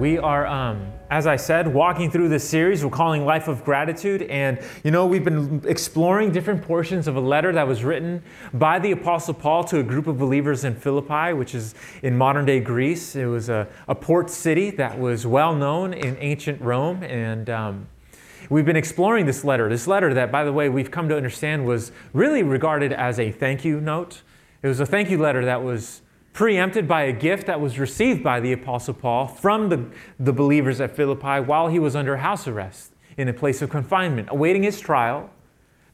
We are, as I said, walking through this series we're calling Life of Gratitude. And, you know, we've been exploring different portions of a letter that was written by the Apostle Paul to a group of believers in Philippi, which is in modern-day Greece. It was a port city that was well-known in ancient Rome. And we've been exploring this letter that, by the way, we've come to understand was really regarded as a thank you note. It was a thank you letter that was preempted by a gift that was received by the Apostle Paul from the believers at Philippi while he was under house arrest in a place of confinement, awaiting his trial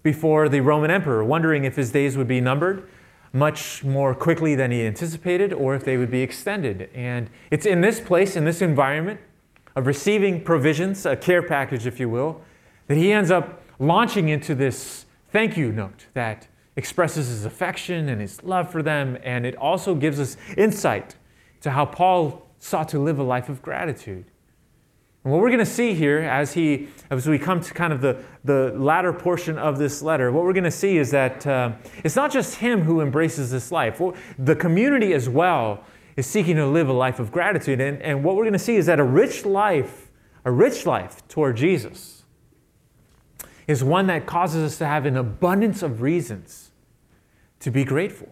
before the Roman emperor, wondering if his days would be numbered much more quickly than he anticipated or if they would be extended. And it's in this place, in this environment of receiving provisions, a care package, if you will, that he ends up launching into this thank you note that expresses his affection and his love for them, and it also gives us insight to how Paul sought to live a life of gratitude. And what we're going to see here as we come to kind of the latter portion of this letter, what we're going to see is that it's not just him who embraces this life. The community as well is seeking to live a life of gratitude, and what we're going to see is that a rich life toward Jesus is one that causes us to have an abundance of reasons to be grateful,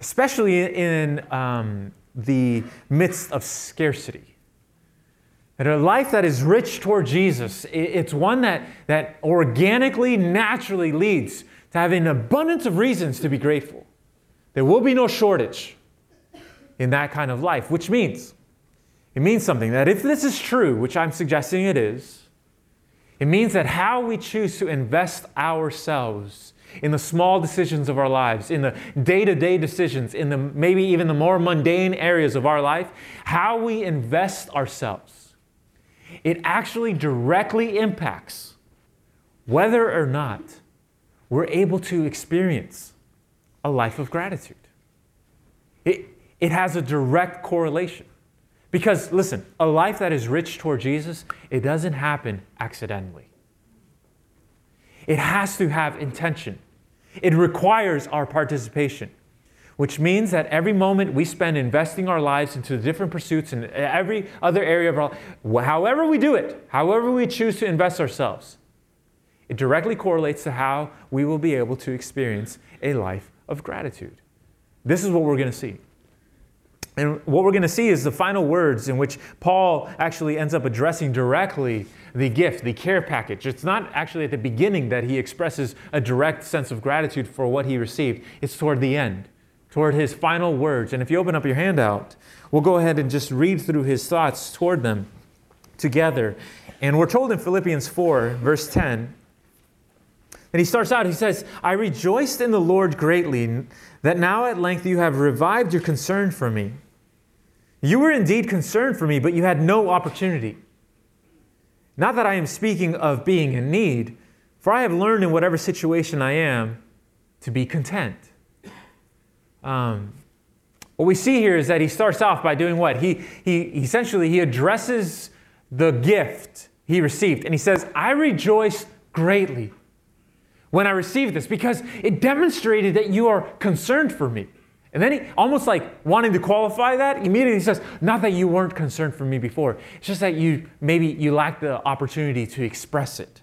especially in the midst of scarcity. And a life that is rich toward Jesus, it's one that organically, naturally leads to having an abundance of reasons to be grateful. There will be no shortage in that kind of life, which means, it means something, that if this is true, which I'm suggesting it is, it means that how we choose to invest ourselves in the small decisions of our lives, in the day-to-day decisions, in the maybe even the more mundane areas of our life, how we invest ourselves, it actually directly impacts whether or not we're able to experience a life of gratitude. It has a direct correlation. Because, listen, a life that is rich toward Jesus, it doesn't happen accidentally. It has to have intention. It requires our participation, which means that every moment we spend investing our lives into the different pursuits and every other area of our life, however we do it, however we choose to invest ourselves, it directly correlates to how we will be able to experience a life of gratitude. This is what we're going to see. And what we're going to see is the final words in which Paul actually ends up addressing directly the gift, the care package. It's not actually at the beginning that he expresses a direct sense of gratitude for what he received. It's toward the end, toward his final words. And if you open up your handout, we'll go ahead and just read through his thoughts toward them together. And we're told in Philippians 4, verse 10, and he starts out, he says, "I rejoiced in the Lord greatly that now at length you have revived your concern for me. You were indeed concerned for me, but you had no opportunity. Not that I am speaking of being in need, for I have learned in whatever situation I am to be content." What we see here is that he starts off by doing what? He essentially addresses the gift he received. And he says, "I rejoice greatly when I received this, because it demonstrated that you are concerned for me." And then he, almost like wanting to qualify that, immediately says, "Not that you weren't concerned for me before. It's just that you lacked the opportunity to express it."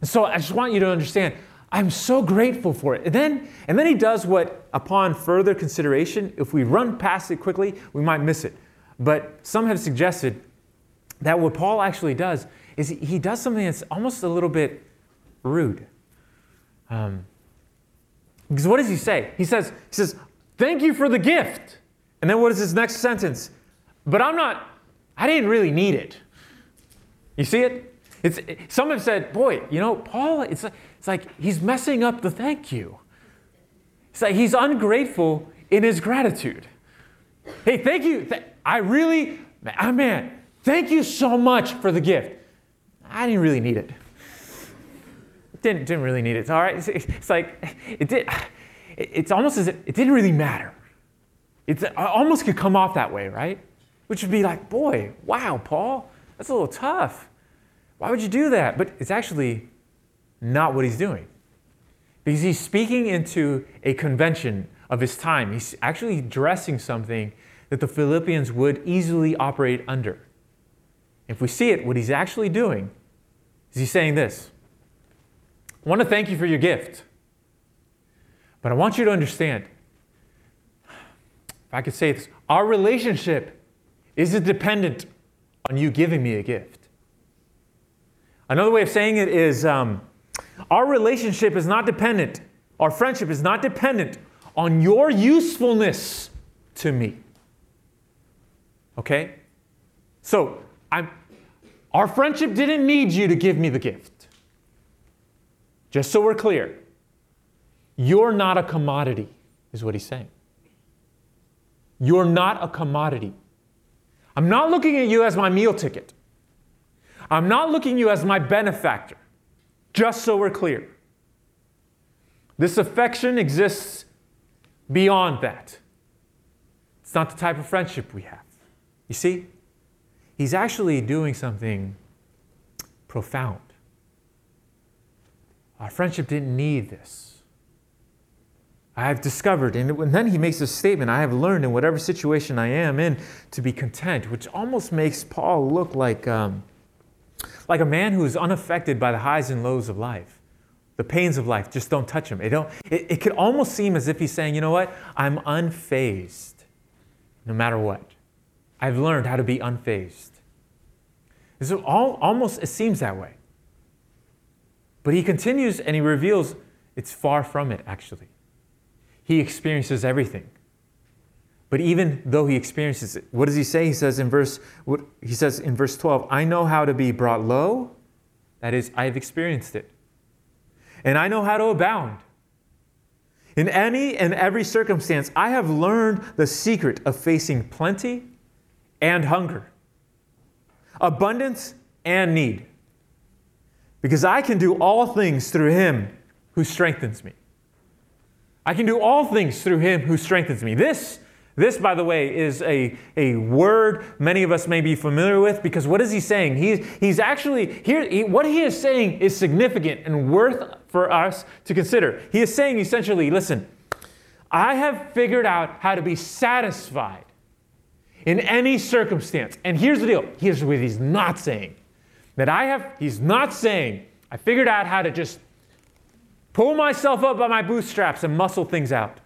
And so I just want you to understand, I'm so grateful for it. And then he does what, upon further consideration, if we run past it quickly, we might miss it. But some have suggested that what Paul actually does is he does something that's almost a little bit rude. Because what does he say? He says, "Thank you for the gift." And then what is his next sentence? "But I didn't really need it." You see it? Some have said, boy, you know, Paul, it's like he's messing up the thank you. It's like he's ungrateful in his gratitude. Hey, thank you. Thank you so much for the gift. I didn't really need it. Didn't really need it. All right. It's like it did. It's almost as if it didn't really matter. It almost could come off that way, right? Which would be like, boy, wow, Paul, that's a little tough. Why would you do that? But it's actually not what he's doing, because he's speaking into a convention of his time. He's actually addressing something that the Philippians would easily operate under. If we see it, what he's actually doing is he's saying this: I want to thank you for your gift, but I want you to understand, if I could say this, our relationship isn't dependent on you giving me a gift. Another way of saying it is, our relationship is not dependent, our friendship is not dependent on your usefulness to me. Okay? So, our friendship didn't need you to give me the gift. Just so we're clear, you're not a commodity, is what he's saying. You're not a commodity. I'm not looking at you as my meal ticket. I'm not looking at you as my benefactor. Just so we're clear. This affection exists beyond that. It's not the type of friendship we have. You see? He's actually doing something profound. Our friendship didn't need this. I have discovered, and then he makes this statement, I have learned in whatever situation I am in to be content, which almost makes Paul look like a man who is unaffected by the highs and lows of life. The pains of life just don't touch him. It could almost seem as if he's saying, you know what? I'm unfazed no matter what. I've learned how to be unfazed. And so almost it seems that way. But he continues and he reveals it's far from it, actually. He experiences everything. But even though he experiences it, what does he say? He says in verse 12, I know how to be brought low. That is, I have experienced it. And I know how to abound. In any and every circumstance, I have learned the secret of facing plenty and hunger, abundance and need, because I can do all things through him who strengthens me. I can do all things through him who strengthens me. This, by the way, is a word many of us may be familiar with, because what is he saying? What he is saying is significant and worth for us to consider. He is saying essentially, listen, I have figured out how to be satisfied in any circumstance. And here's the deal. Here's what he's not saying. He's not saying, I figured out how to just pull myself up by my bootstraps and muscle things out.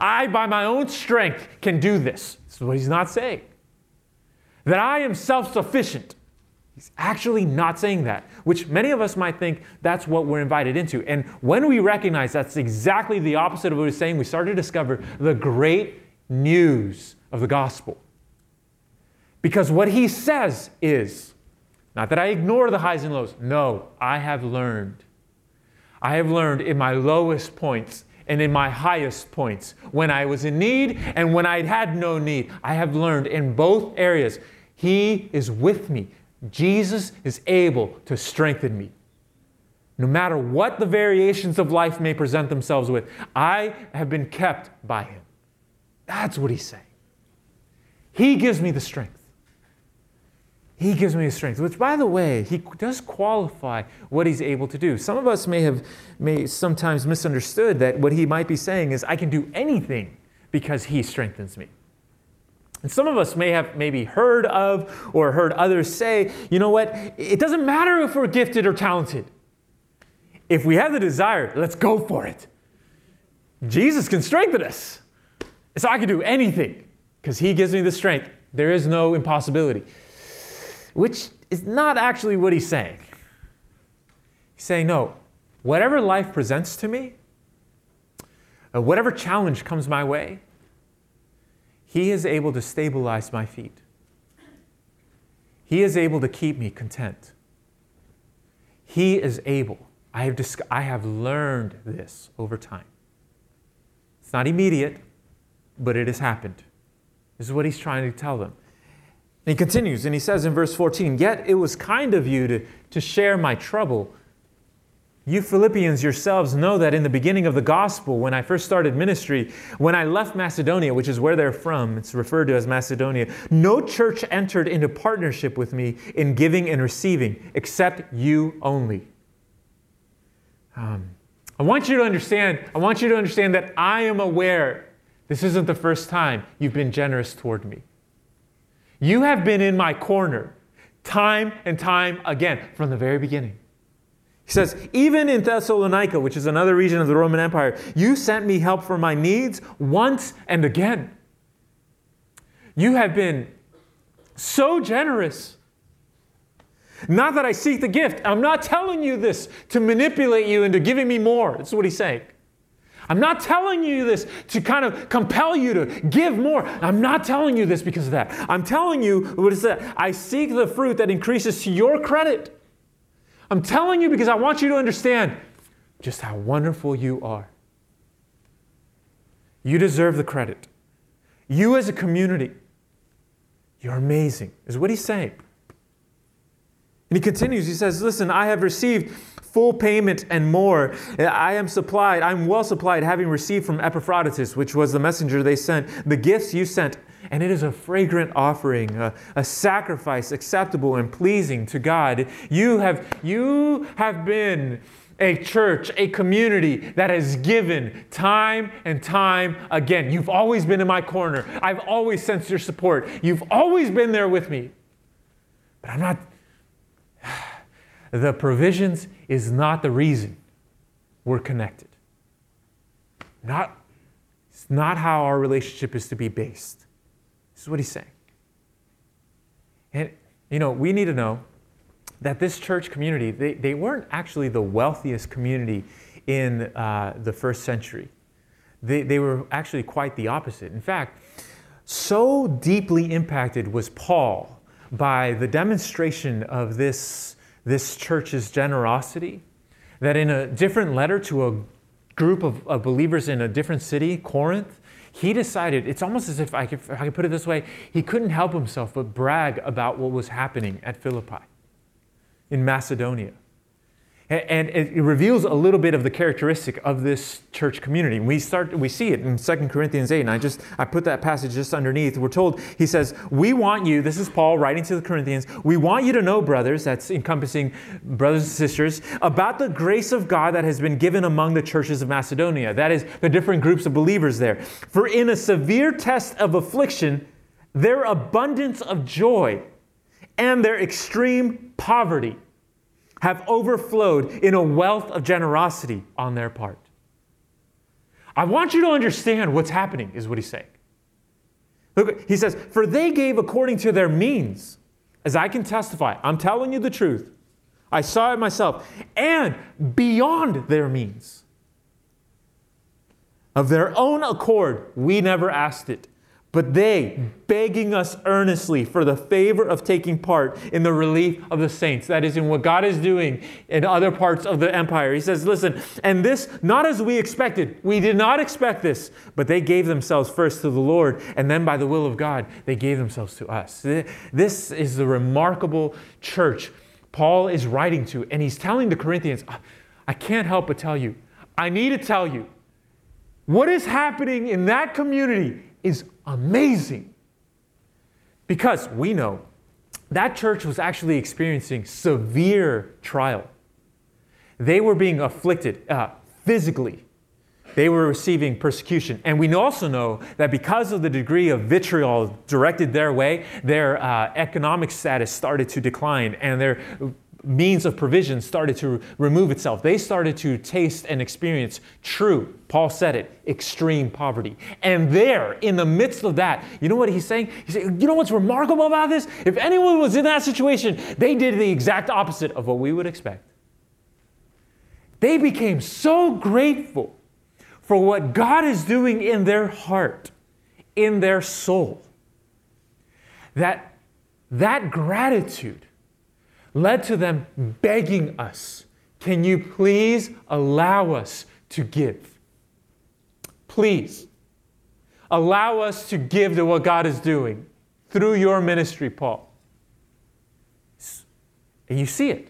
I, by my own strength, can do this. This is what he's not saying. That I am self-sufficient. He's actually not saying that, which many of us might think that's what we're invited into. And when we recognize that's exactly the opposite of what he's saying, we start to discover the great news of the gospel. Because what he says is, not that I ignore the highs and lows. No, I have learned. I have learned in my lowest points and in my highest points, when I was in need and when I had no need. I have learned in both areas. He is with me. Jesus is able to strengthen me. No matter what the variations of life may present themselves with, I have been kept by him. That's what he's saying. He gives me the strength. He gives me the strength, which, by the way, he does qualify what he's able to do. Some of us may sometimes misunderstood that what he might be saying is, I can do anything because he strengthens me. And some of us may have maybe heard of or heard others say, you know what, it doesn't matter if we're gifted or talented. If we have the desire, let's go for it. Jesus can strengthen us. So I can do anything because he gives me the strength. There is no impossibility. Which is not actually what he's saying. He's saying, no, whatever life presents to me, whatever challenge comes my way, he is able to stabilize my feet. He is able to keep me content. He is able. I have learned this over time. It's not immediate, but it has happened. This is what he's trying to tell them. And he continues, and he says in verse 14, yet it was kind of you to share my trouble. You Philippians yourselves know that in the beginning of the gospel, when I first started ministry, when I left Macedonia, which is where they're from, it's referred to as Macedonia, no church entered into partnership with me in giving and receiving, except you only. I want you to understand that I am aware This isn't the first time you've been generous toward me. You have been in my corner time and time again from the very beginning. He says, even in Thessalonica, which is another region of the Roman Empire, you sent me help for my needs once and again. You have been so generous. Not that I seek the gift. I'm not telling you this to manipulate you into giving me more. That's what he's saying. I'm not telling you this to kind of compel you to give more. I'm not telling you this because of that. I'm telling you what it said. I seek the fruit that increases to your credit. I'm telling you because I want you to understand just how wonderful you are. You deserve the credit. You as a community, you're amazing, is what he's saying. And he continues, he says, listen, I have received full payment and more. I am supplied, I'm well supplied, having received from Epaphroditus, which was the messenger they sent, the gifts you sent. And it is a fragrant offering, a sacrifice acceptable and pleasing to God. You have been a church, a community that has given time and time again. You've always been in my corner. I've always sensed your support. You've always been there with me. But I'm not... The provisions is not the reason we're connected. It's not how our relationship is to be based. This is what he's saying. And, you know, we need to know that this church community, they weren't actually the wealthiest community in the first century. They were actually quite the opposite. In fact, so deeply impacted was Paul by the demonstration of this church's generosity that in a different letter to a group of believers in a different city, Corinth, he decided, it's almost as if I could put it this way, he couldn't help himself but brag about what was happening at Philippi in Macedonia. And it reveals a little bit of the characteristic of this church community. We see it in 2 Corinthians 8, and I put that passage just underneath. We're told, he says, we want you, this is Paul writing to the Corinthians, we want you to know, brothers, that's encompassing brothers and sisters, about the grace of God that has been given among the churches of Macedonia. That is, the different groups of believers there. For in a severe test of affliction, their abundance of joy and their extreme poverty have overflowed in a wealth of generosity on their part. I want you to understand what's happening, is what he's saying. Look, he says, for they gave according to their means, as I can testify. I'm telling you the truth. I saw it myself. And beyond their means. Of their own accord, we never asked it. But they, begging us earnestly for the favor of taking part in the relief of the saints. That is, in what God is doing in other parts of the empire. He says, listen, and this, not as we expected. We did not expect this. But they gave themselves first to the Lord, and then by the will of God, they gave themselves to us. This is the remarkable church Paul is writing to. And he's telling the Corinthians, I can't help but tell you, I need to tell you, what is happening in that community is amazing. Because we know that church was actually experiencing severe trial. They were being afflicted physically. They were receiving persecution. And we also know that because of the degree of vitriol directed their way, their economic status started to decline and their means of provision started to remove itself. They started to taste and experience true, Paul said it, extreme poverty. And there, in the midst of that, you know what he's saying? He said, you know what's remarkable about this? If anyone was in that situation, they did the exact opposite of what we would expect. They became so grateful for what God is doing in their heart, in their soul, that gratitude led to them begging us, can you please allow us to give? Please allow us to give to what God is doing through your ministry, Paul. And you see it,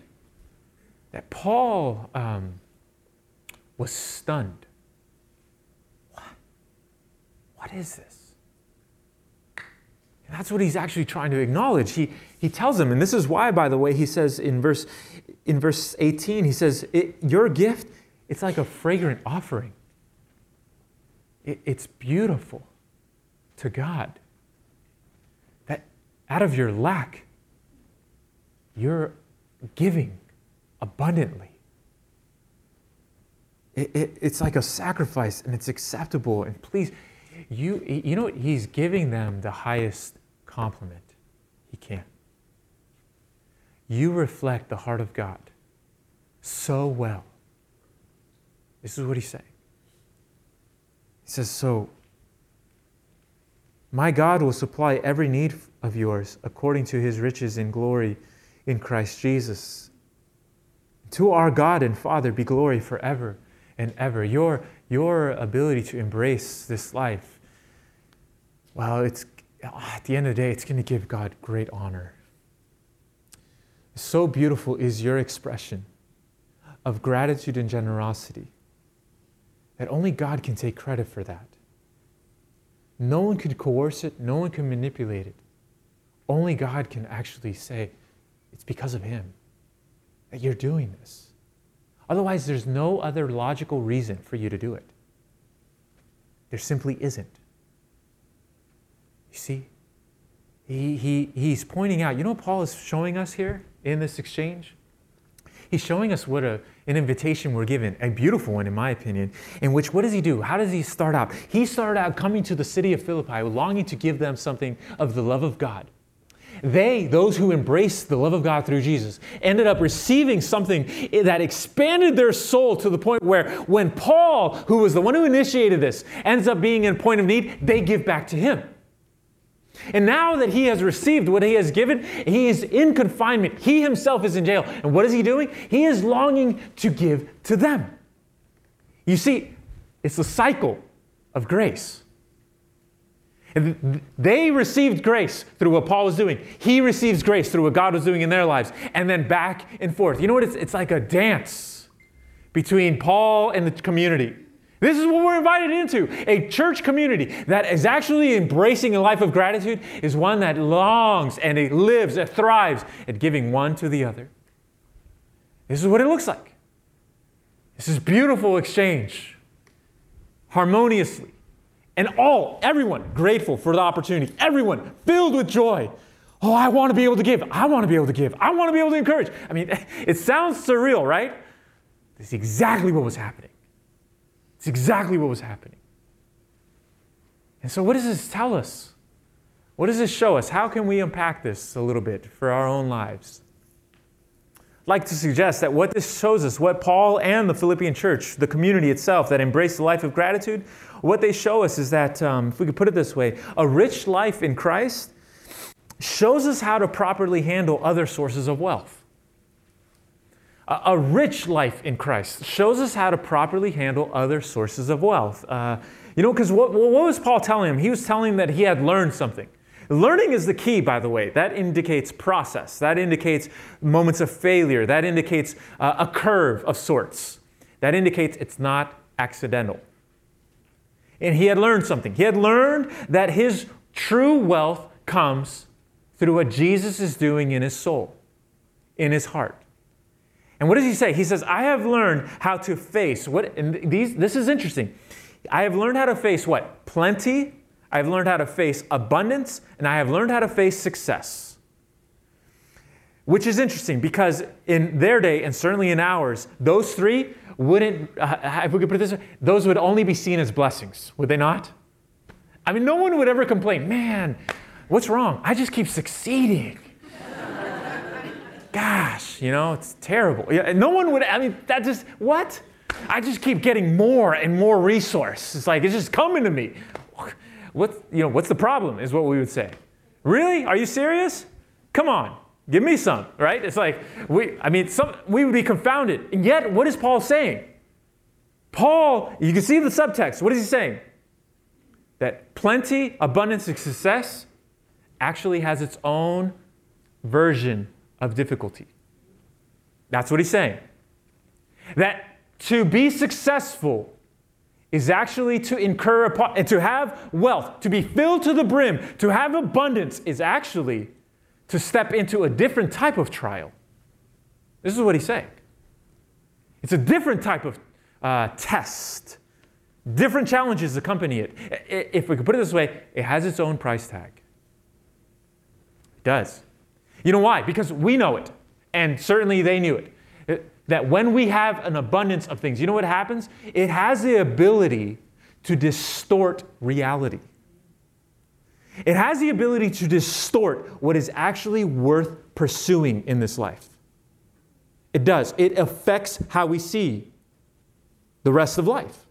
that Paul was stunned. What is this? And that's what he's actually trying to acknowledge. He tells them, and this is why, by the way, he says in verse 18, he says, your gift, it's like a fragrant offering. It's beautiful to God that out of your lack, you're giving abundantly. It's like a sacrifice, and it's acceptable. And please, you know, he's giving them the highest compliment he can. You reflect the heart of God so well. This is what he's saying. He says, so my God will supply every need of yours according to his riches in glory in Christ Jesus. To our God and Father be glory forever and ever. Your ability to embrace this life, well, it's at the end of the day, it's going to give God great honor. So beautiful is your expression of gratitude and generosity that only God can take credit for that. No one could coerce it. No one can manipulate it. Only God can actually say, it's because of him that you're doing this. Otherwise, there's no other logical reason for you to do it. There simply isn't. You see? He's pointing out, you know what Paul is showing us here in this exchange? He's showing us what an invitation we're given, a beautiful one in my opinion, in which what does he do? How does he start out? He started out coming to the city of Philippi, longing to give them something of the love of God. They, those who embraced the love of God through Jesus, ended up receiving something that expanded their soul to the point where when Paul, who was the one who initiated this, ends up being in a point of need, they give back to him. And now that he has received what he has given, he is in confinement. He himself is in jail. And what is he doing? He is longing to give to them. You see, it's the cycle of grace. And they received grace through what Paul was doing. He receives grace through what God was doing in their lives. And then back and forth. You know what? It's like a dance between Paul and the community. This is what we're invited into. A church community that is actually embracing a life of gratitude is one that longs and it lives, it thrives at giving one to the other. This is what it looks like. This is beautiful exchange, harmoniously. And everyone grateful for the opportunity. Everyone filled with joy. Oh, I want to be able to give. I want to be able to give. I want to be able to encourage. I mean, it sounds surreal, right? This is exactly what was happening. It's exactly what was happening. And so what does this tell us? What does this show us? How can we unpack this a little bit for our own lives? I'd like to suggest that what this shows us, what Paul and the Philippian church, the community itself that embraced the life of gratitude, what they show us is that, if we could put it this way, a rich life in Christ shows us how to properly handle other sources of wealth. A rich life in Christ shows us how to properly handle other sources of wealth. Because what was Paul telling him? He was telling him that he had learned something. Learning is the key, by the way. That indicates process. That indicates moments of failure. That indicates a curve of sorts. That indicates it's not accidental. And he had learned something. He had learned that his true wealth comes through what Jesus is doing in his soul, in his heart. And what does he say? He says, I have learned how to face what, and this is interesting. I have learned how to face what? Plenty. I've learned how to face abundance, and I have learned how to face success. Which is interesting because in their day, and certainly in ours, those three wouldn't, if we could put it this way, those would only be seen as blessings, would they not? I mean, no one would ever complain, man, what's wrong? I just keep succeeding. Gosh, it's terrible. Yeah, no one would, what? I just keep getting more and more resource. It's like, it's just coming to me. What's the problem is what we would say. Really? Are you serious? Come on, give me some, right? It's like, we would be confounded. And yet, what is Paul saying? Paul, you can see the subtext. What is he saying? That plenty, abundance, and success actually has its own version of difficulty. That's what he's saying. That to be successful is actually to incur upon, and to have wealth, to be filled to the brim, to have abundance is actually to step into a different type of trial. This is what he's saying. It's a different type of test. Different challenges accompany it. If we could put it this way, it has its own price tag. It does. You know why? Because we know it, and certainly they knew it, that when we have an abundance of things, you know what happens? It has the ability to distort reality. It has the ability to distort what is actually worth pursuing in this life. It does. It affects how we see the rest of life.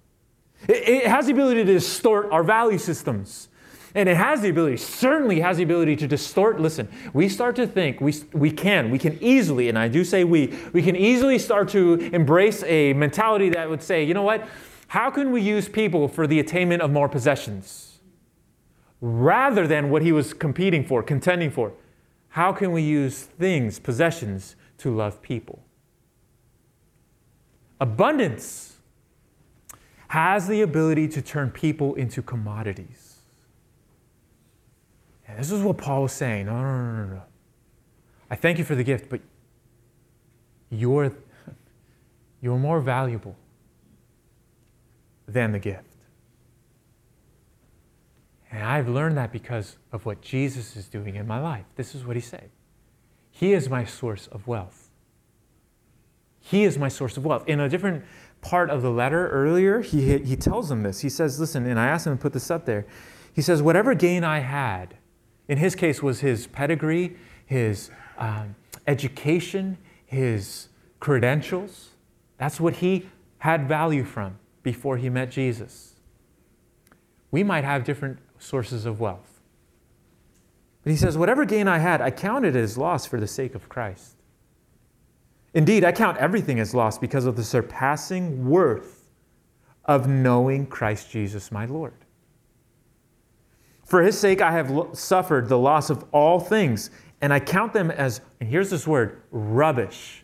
It has the ability to distort our value systems. And it has the ability, certainly has the ability to distort. Listen, we start to think, we can easily, and I do say we can easily start to embrace a mentality that would say, you know what? How can we use people for the attainment of more possessions? Rather than what he was competing for, contending for. How can we use things, possessions, to love people? Abundance has the ability to turn people into commodities. And this is what Paul was saying. No. I thank you for the gift, but you're more valuable than the gift. And I've learned that because of what Jesus is doing in my life. This is what he said. He is my source of wealth. He is my source of wealth. In a different part of the letter earlier, he tells them this. He says, listen, and I asked him to put this up there. He says, whatever gain I had, in his case was his pedigree, his education, his credentials. That's what he had value from before he met Jesus. We might have different sources of wealth. But he says, whatever gain I had, I counted as loss for the sake of Christ. Indeed, I count everything as loss because of the surpassing worth of knowing Christ Jesus, my Lord. For his sake, I have suffered the loss of all things, and I count them as, and here's this word, rubbish.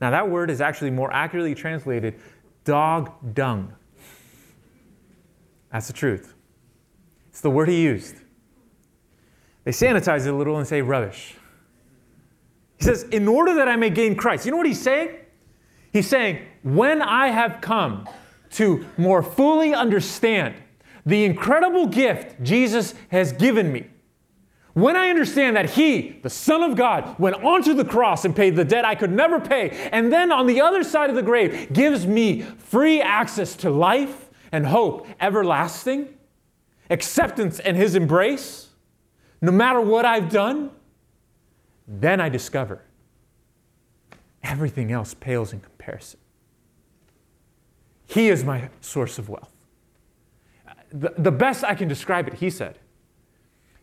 Now that word is actually more accurately translated, dog dung. That's the truth. It's the word he used. They sanitize it a little and say rubbish. He says, in order that I may gain Christ. You know what he's saying? He's saying, when I have come to more fully understand the incredible gift Jesus has given me, when I understand that he, the Son of God, went onto the cross and paid the debt I could never pay, and then on the other side of the grave gives me free access to life and hope everlasting, acceptance and his embrace, no matter what I've done, then I discover everything else pales in comparison. He is my source of wealth. The best I can describe it, he said.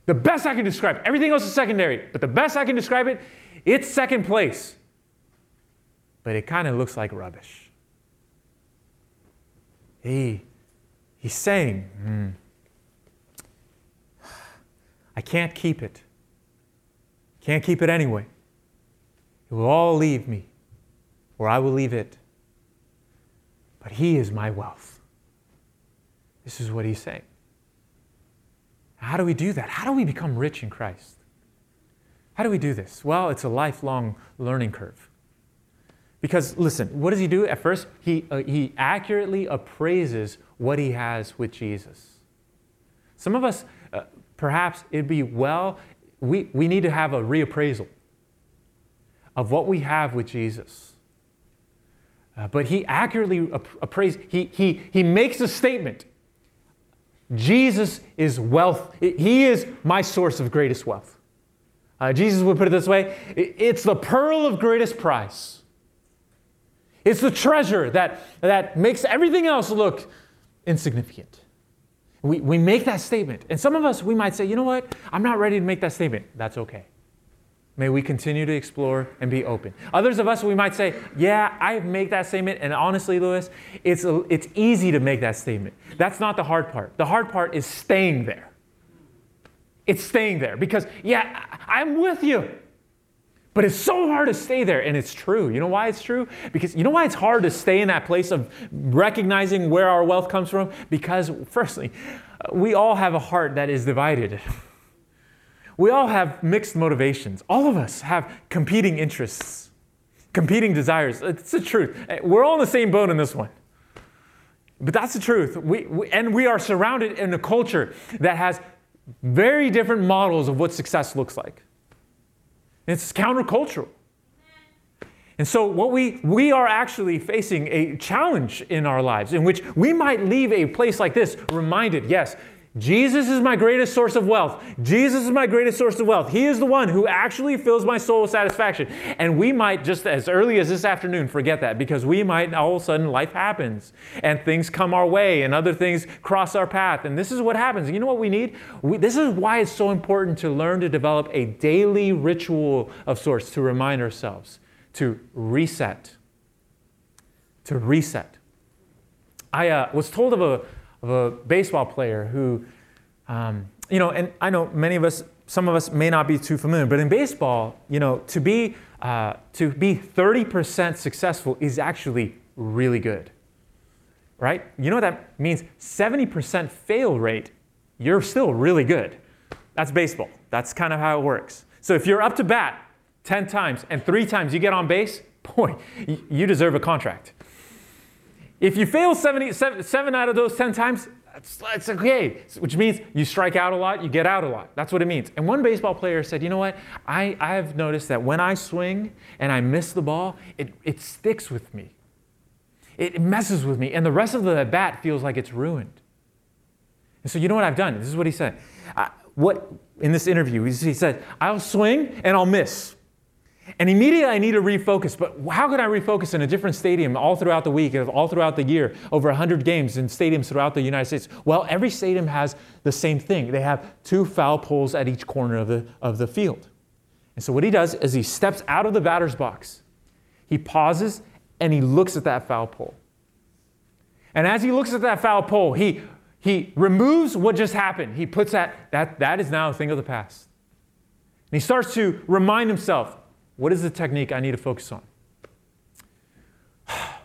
The best I can describe it. Everything else is secondary, but the best I can describe it, it's second place. But it kind of looks like rubbish. He's saying, I can't keep it. Can't keep it anyway. It will all leave me, or I will leave it. But he is my wealth. This is what he's saying. How do we do that? How do we become rich in Christ? How do we do this? Well, it's a lifelong learning curve. Because listen, what does he do at first? He accurately appraises what he has with Jesus. Some of us, perhaps it'd be, we need to have a reappraisal of what we have with Jesus. But he accurately appraises, he makes a statement. Jesus is wealth. He is my source of greatest wealth. Jesus would put it this way, it's the pearl of greatest price. It's the treasure that makes everything else look insignificant. We make that statement. And some of us, we might say, you know what? I'm not ready to make that statement. That's okay. May we continue to explore and be open. Others of us, we might say, yeah, I make that statement. And honestly, Lewis, it's easy to make that statement. That's not the hard part. The hard part is staying there. It's staying there because, yeah, I'm with you. But it's so hard to stay there. And it's true. You know why it's true? Because you know why it's hard to stay in that place of recognizing where our wealth comes from? Because firstly, we all have a heart that is divided. We all have mixed motivations. All of us have competing interests, competing desires. It's the truth. We're all in the same boat in this one. But that's the truth. We are surrounded in a culture that has very different models of what success looks like. It's countercultural. And so what we are actually facing a challenge in our lives in which we might leave a place like this reminded, yes, Jesus is my greatest source of wealth. Jesus is my greatest source of wealth. He is the one who actually fills my soul with satisfaction. And we might, just as early as this afternoon, forget that, because we might, all of a sudden, life happens and things come our way and other things cross our path. And this is what happens. You know what we need? This is why it's so important to learn to develop a daily ritual of sorts to remind ourselves to reset. To reset. I was told of a baseball player who, and I know many of us, some of us may not be too familiar, but in baseball, to be 30% successful is actually really good, right? You know what that means? 70% fail rate, you're still really good. That's baseball. That's kind of how it works. So if you're up to bat 10 times and 3 times you get on base, boy, you deserve a contract. If you fail 7 out of those 10 times, that's okay, which means you strike out a lot, you get out a lot. That's what it means. And one baseball player said, you know what? I have noticed that when I swing and I miss the ball, it sticks with me. It messes with me. And the rest of the bat feels like it's ruined. And so you know what I've done? This is what he said. In this interview, he said, I'll swing and I'll miss. And immediately I need to refocus, but how can I refocus in a different stadium all throughout the week, all throughout the year, over 100 games in stadiums throughout the United States? Well, every stadium has the same thing. They have 2 foul poles at each corner of the field. And so what he does is he steps out of the batter's box. He pauses and he looks at that foul pole. And as he looks at that foul pole, he removes what just happened. He puts that is now a thing of the past. And he starts to remind himself, what is the technique I need to focus on?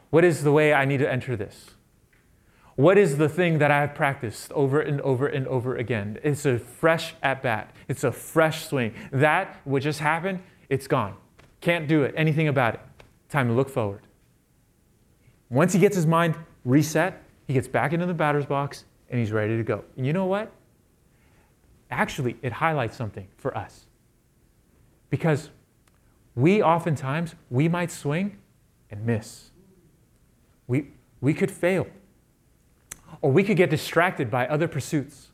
What is the way I need to enter this? What is the thing that I have practiced over and over and over again? It's a fresh at-bat. It's a fresh swing. That, what just happened, it's gone. Can't do it. Anything about it. Time to look forward. Once he gets his mind reset, he gets back into the batter's box, and he's ready to go. And you know what? Actually, it highlights something for us. Because we might swing and miss. We could fail. Or we could get distracted by other pursuits.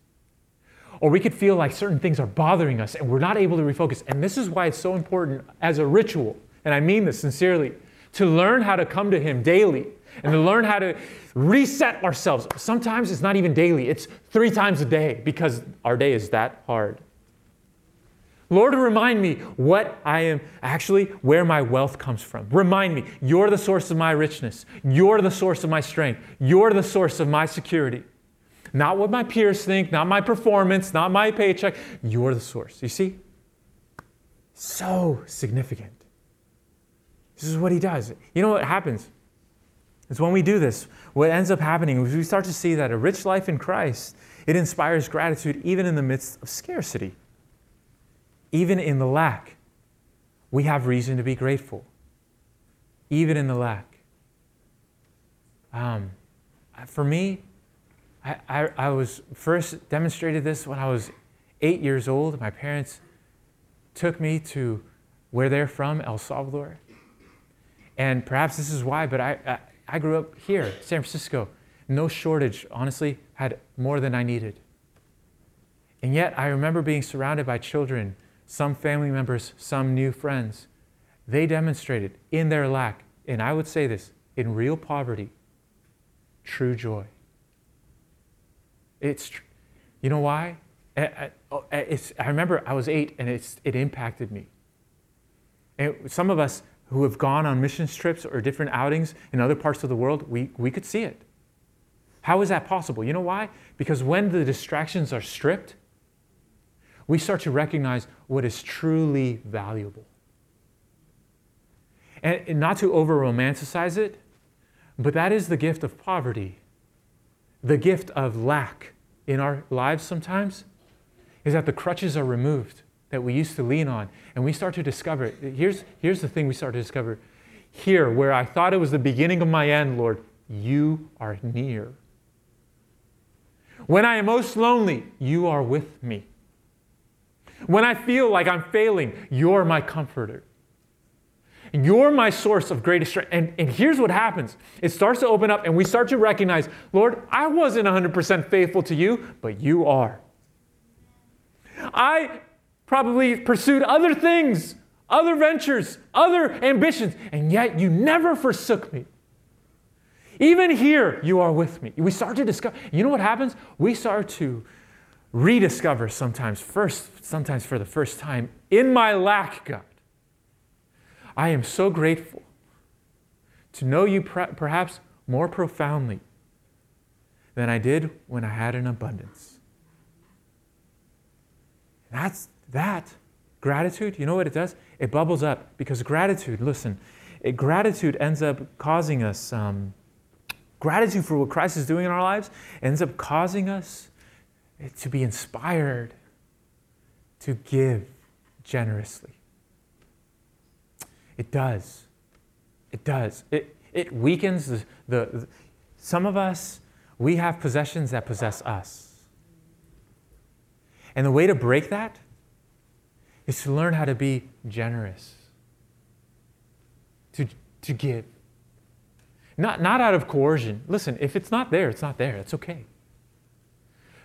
Or we could feel like certain things are bothering us and we're not able to refocus. And this is why it's so important as a ritual, and I mean this sincerely, to learn how to come to Him daily and to learn how to reset ourselves. Sometimes it's not even daily. It's 3 times a day because our day is that hard. Lord, remind me what I am actually, where my wealth comes from. Remind me, you're the source of my richness. You're the source of my strength. You're the source of my security. Not what my peers think, not my performance, not my paycheck. You're the source. You see? So significant. This is what He does. You know what happens? It's when we do this, what ends up happening is we start to see that a rich life in Christ, it inspires gratitude even in the midst of scarcity. Even in the lack, we have reason to be grateful. Even in the lack. For me, I was first demonstrated this when I was 8 years old. My parents took me to where they're from, El Salvador. And perhaps this is why, but I grew up here, San Francisco. No shortage, honestly, had more than I needed. And yet I remember being surrounded by children, some family members, some new friends. They demonstrated in their lack, and I would say this, in real poverty, true joy. You know why? I remember I was 8, and it impacted me. And some of us who have gone on missions trips or different outings in other parts of the world, we could see it. How is that possible? You know why? Because when the distractions are stripped, we start to recognize what is truly valuable. And not to over-romanticize it, but that is the gift of poverty, the gift of lack in our lives sometimes, is that the crutches are removed that we used to lean on, and we start to discover it. Here's the thing we start to discover. Here, where I thought it was the beginning of my end, Lord, you are near. When I am most lonely, you are with me. When I feel like I'm failing, you're my comforter. You're my source of greatest strength. And here's what happens. It starts to open up and we start to recognize, Lord, I wasn't 100% faithful to you, but you are. I probably pursued other things, other ventures, other ambitions, and yet you never forsook me. Even here, you are with me. We start to discover. You know what happens? We start to rediscover sometimes for the first time, in my lack, God. I am so grateful to know you perhaps more profoundly than I did when I had an abundance. That gratitude, you know what it does? It bubbles up because gratitude, listen, gratitude ends up causing us, gratitude for what Christ is doing in our lives ends up causing us to be inspired to give generously. It does. It does. It weakens the some of us, we have possessions that possess us. And the way to break that is to learn how to be generous. To give. Not out of coercion. Listen, if it's not there, it's not there. It's okay.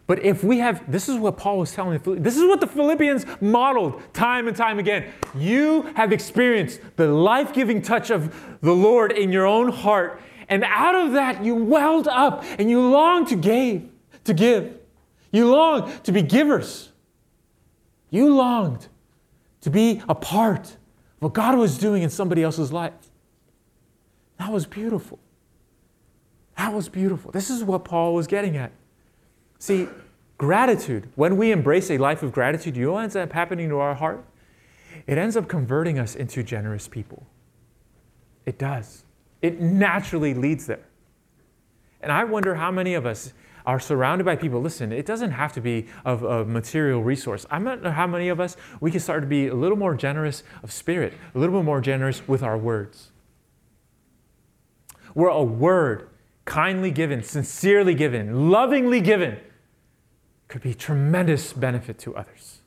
But if we have, this is what Paul was telling the Philippians. This is what the Philippians modeled time and time again. You have experienced the life-giving touch of the Lord in your own heart. And out of that, you welled up and you long to give. You long to be givers. You longed to be a part of what God was doing in somebody else's life. That was beautiful. That was beautiful. This is what Paul was getting at. See, gratitude, when we embrace a life of gratitude, you know what ends up happening to our heart? It ends up converting us into generous people. It does. It naturally leads there. And I wonder how many of us are surrounded by people. Listen, it doesn't have to be of a material resource. I don't know how many of us, we can start to be a little more generous of spirit, a little bit more generous with our words. We're a word, kindly given, sincerely given, lovingly given, could be tremendous benefit to others.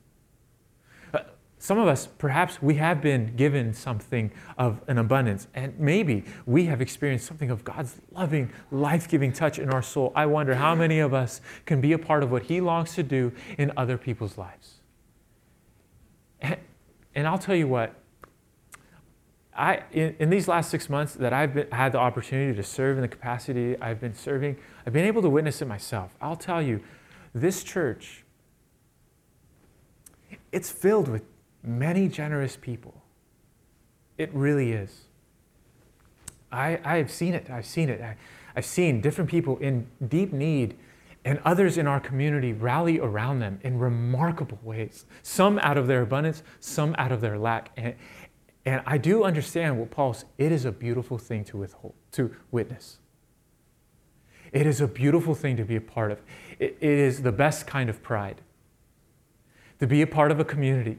Some of us, perhaps we have been given something of an abundance, and maybe we have experienced something of God's loving, life-giving touch in our soul. I wonder how many of us can be a part of what He longs to do in other people's lives. And I'll tell you what, in these last 6 months that I've had the opportunity to serve in the capacity I've been serving, I've been able to witness it myself. I'll tell you, this church, it's filled with many generous people. It really is. I have seen it. I've seen different people in deep need and others in our community rally around them in remarkable ways, some out of their abundance, some out of their lack. And I do understand what Paul said. It is a beautiful thing to witness. It is a beautiful thing to be a part of. It is the best kind of pride. To be a part of a community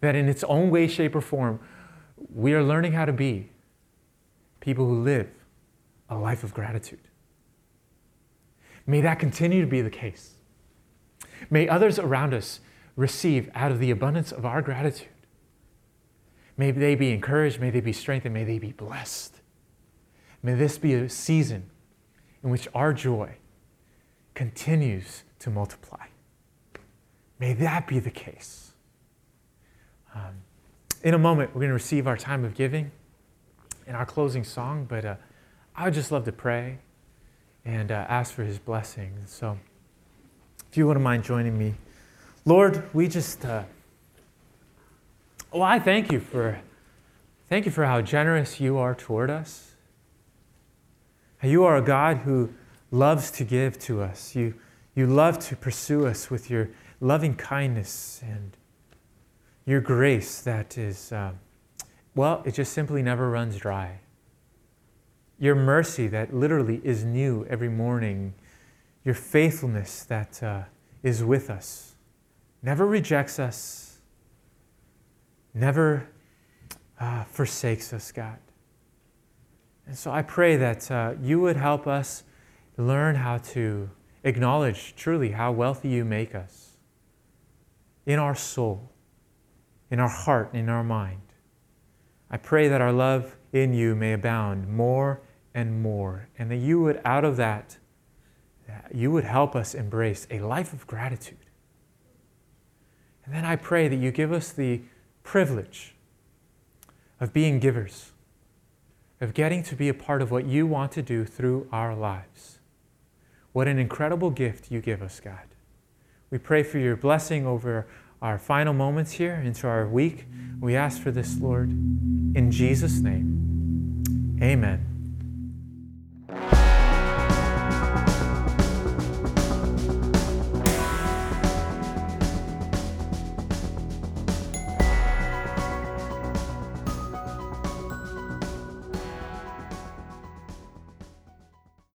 that in its own way, shape, or form, we are learning how to be people who live a life of gratitude. May that continue to be the case. May others around us receive out of the abundance of our gratitude. May they be encouraged, may they be strengthened, may they be blessed. May this be a season in which our joy continues to multiply. May that be the case. In a moment, we're going to receive our time of giving and our closing song, but I would just love to pray and ask for His blessing. So if you wouldn't mind joining me. Lord, we just... I thank you for how generous you are toward us. You are a God who loves to give to us. You love to pursue us with your loving kindness and your grace that is, it just simply never runs dry. Your mercy that literally is new every morning. Your faithfulness that is with us, never rejects us. Never forsakes us, God. And so I pray that you would help us learn how to acknowledge truly how wealthy you make us in our soul, in our heart, in our mind. I pray that our love in you may abound more and more, and that you would, out of that, you would help us embrace a life of gratitude. And then I pray that you give us the privilege of being givers, of getting to be a part of what you want to do through our lives. What an incredible gift you give us, God. We pray for your blessing over our final moments here into our week. We ask for this, Lord, in Jesus' name. Amen.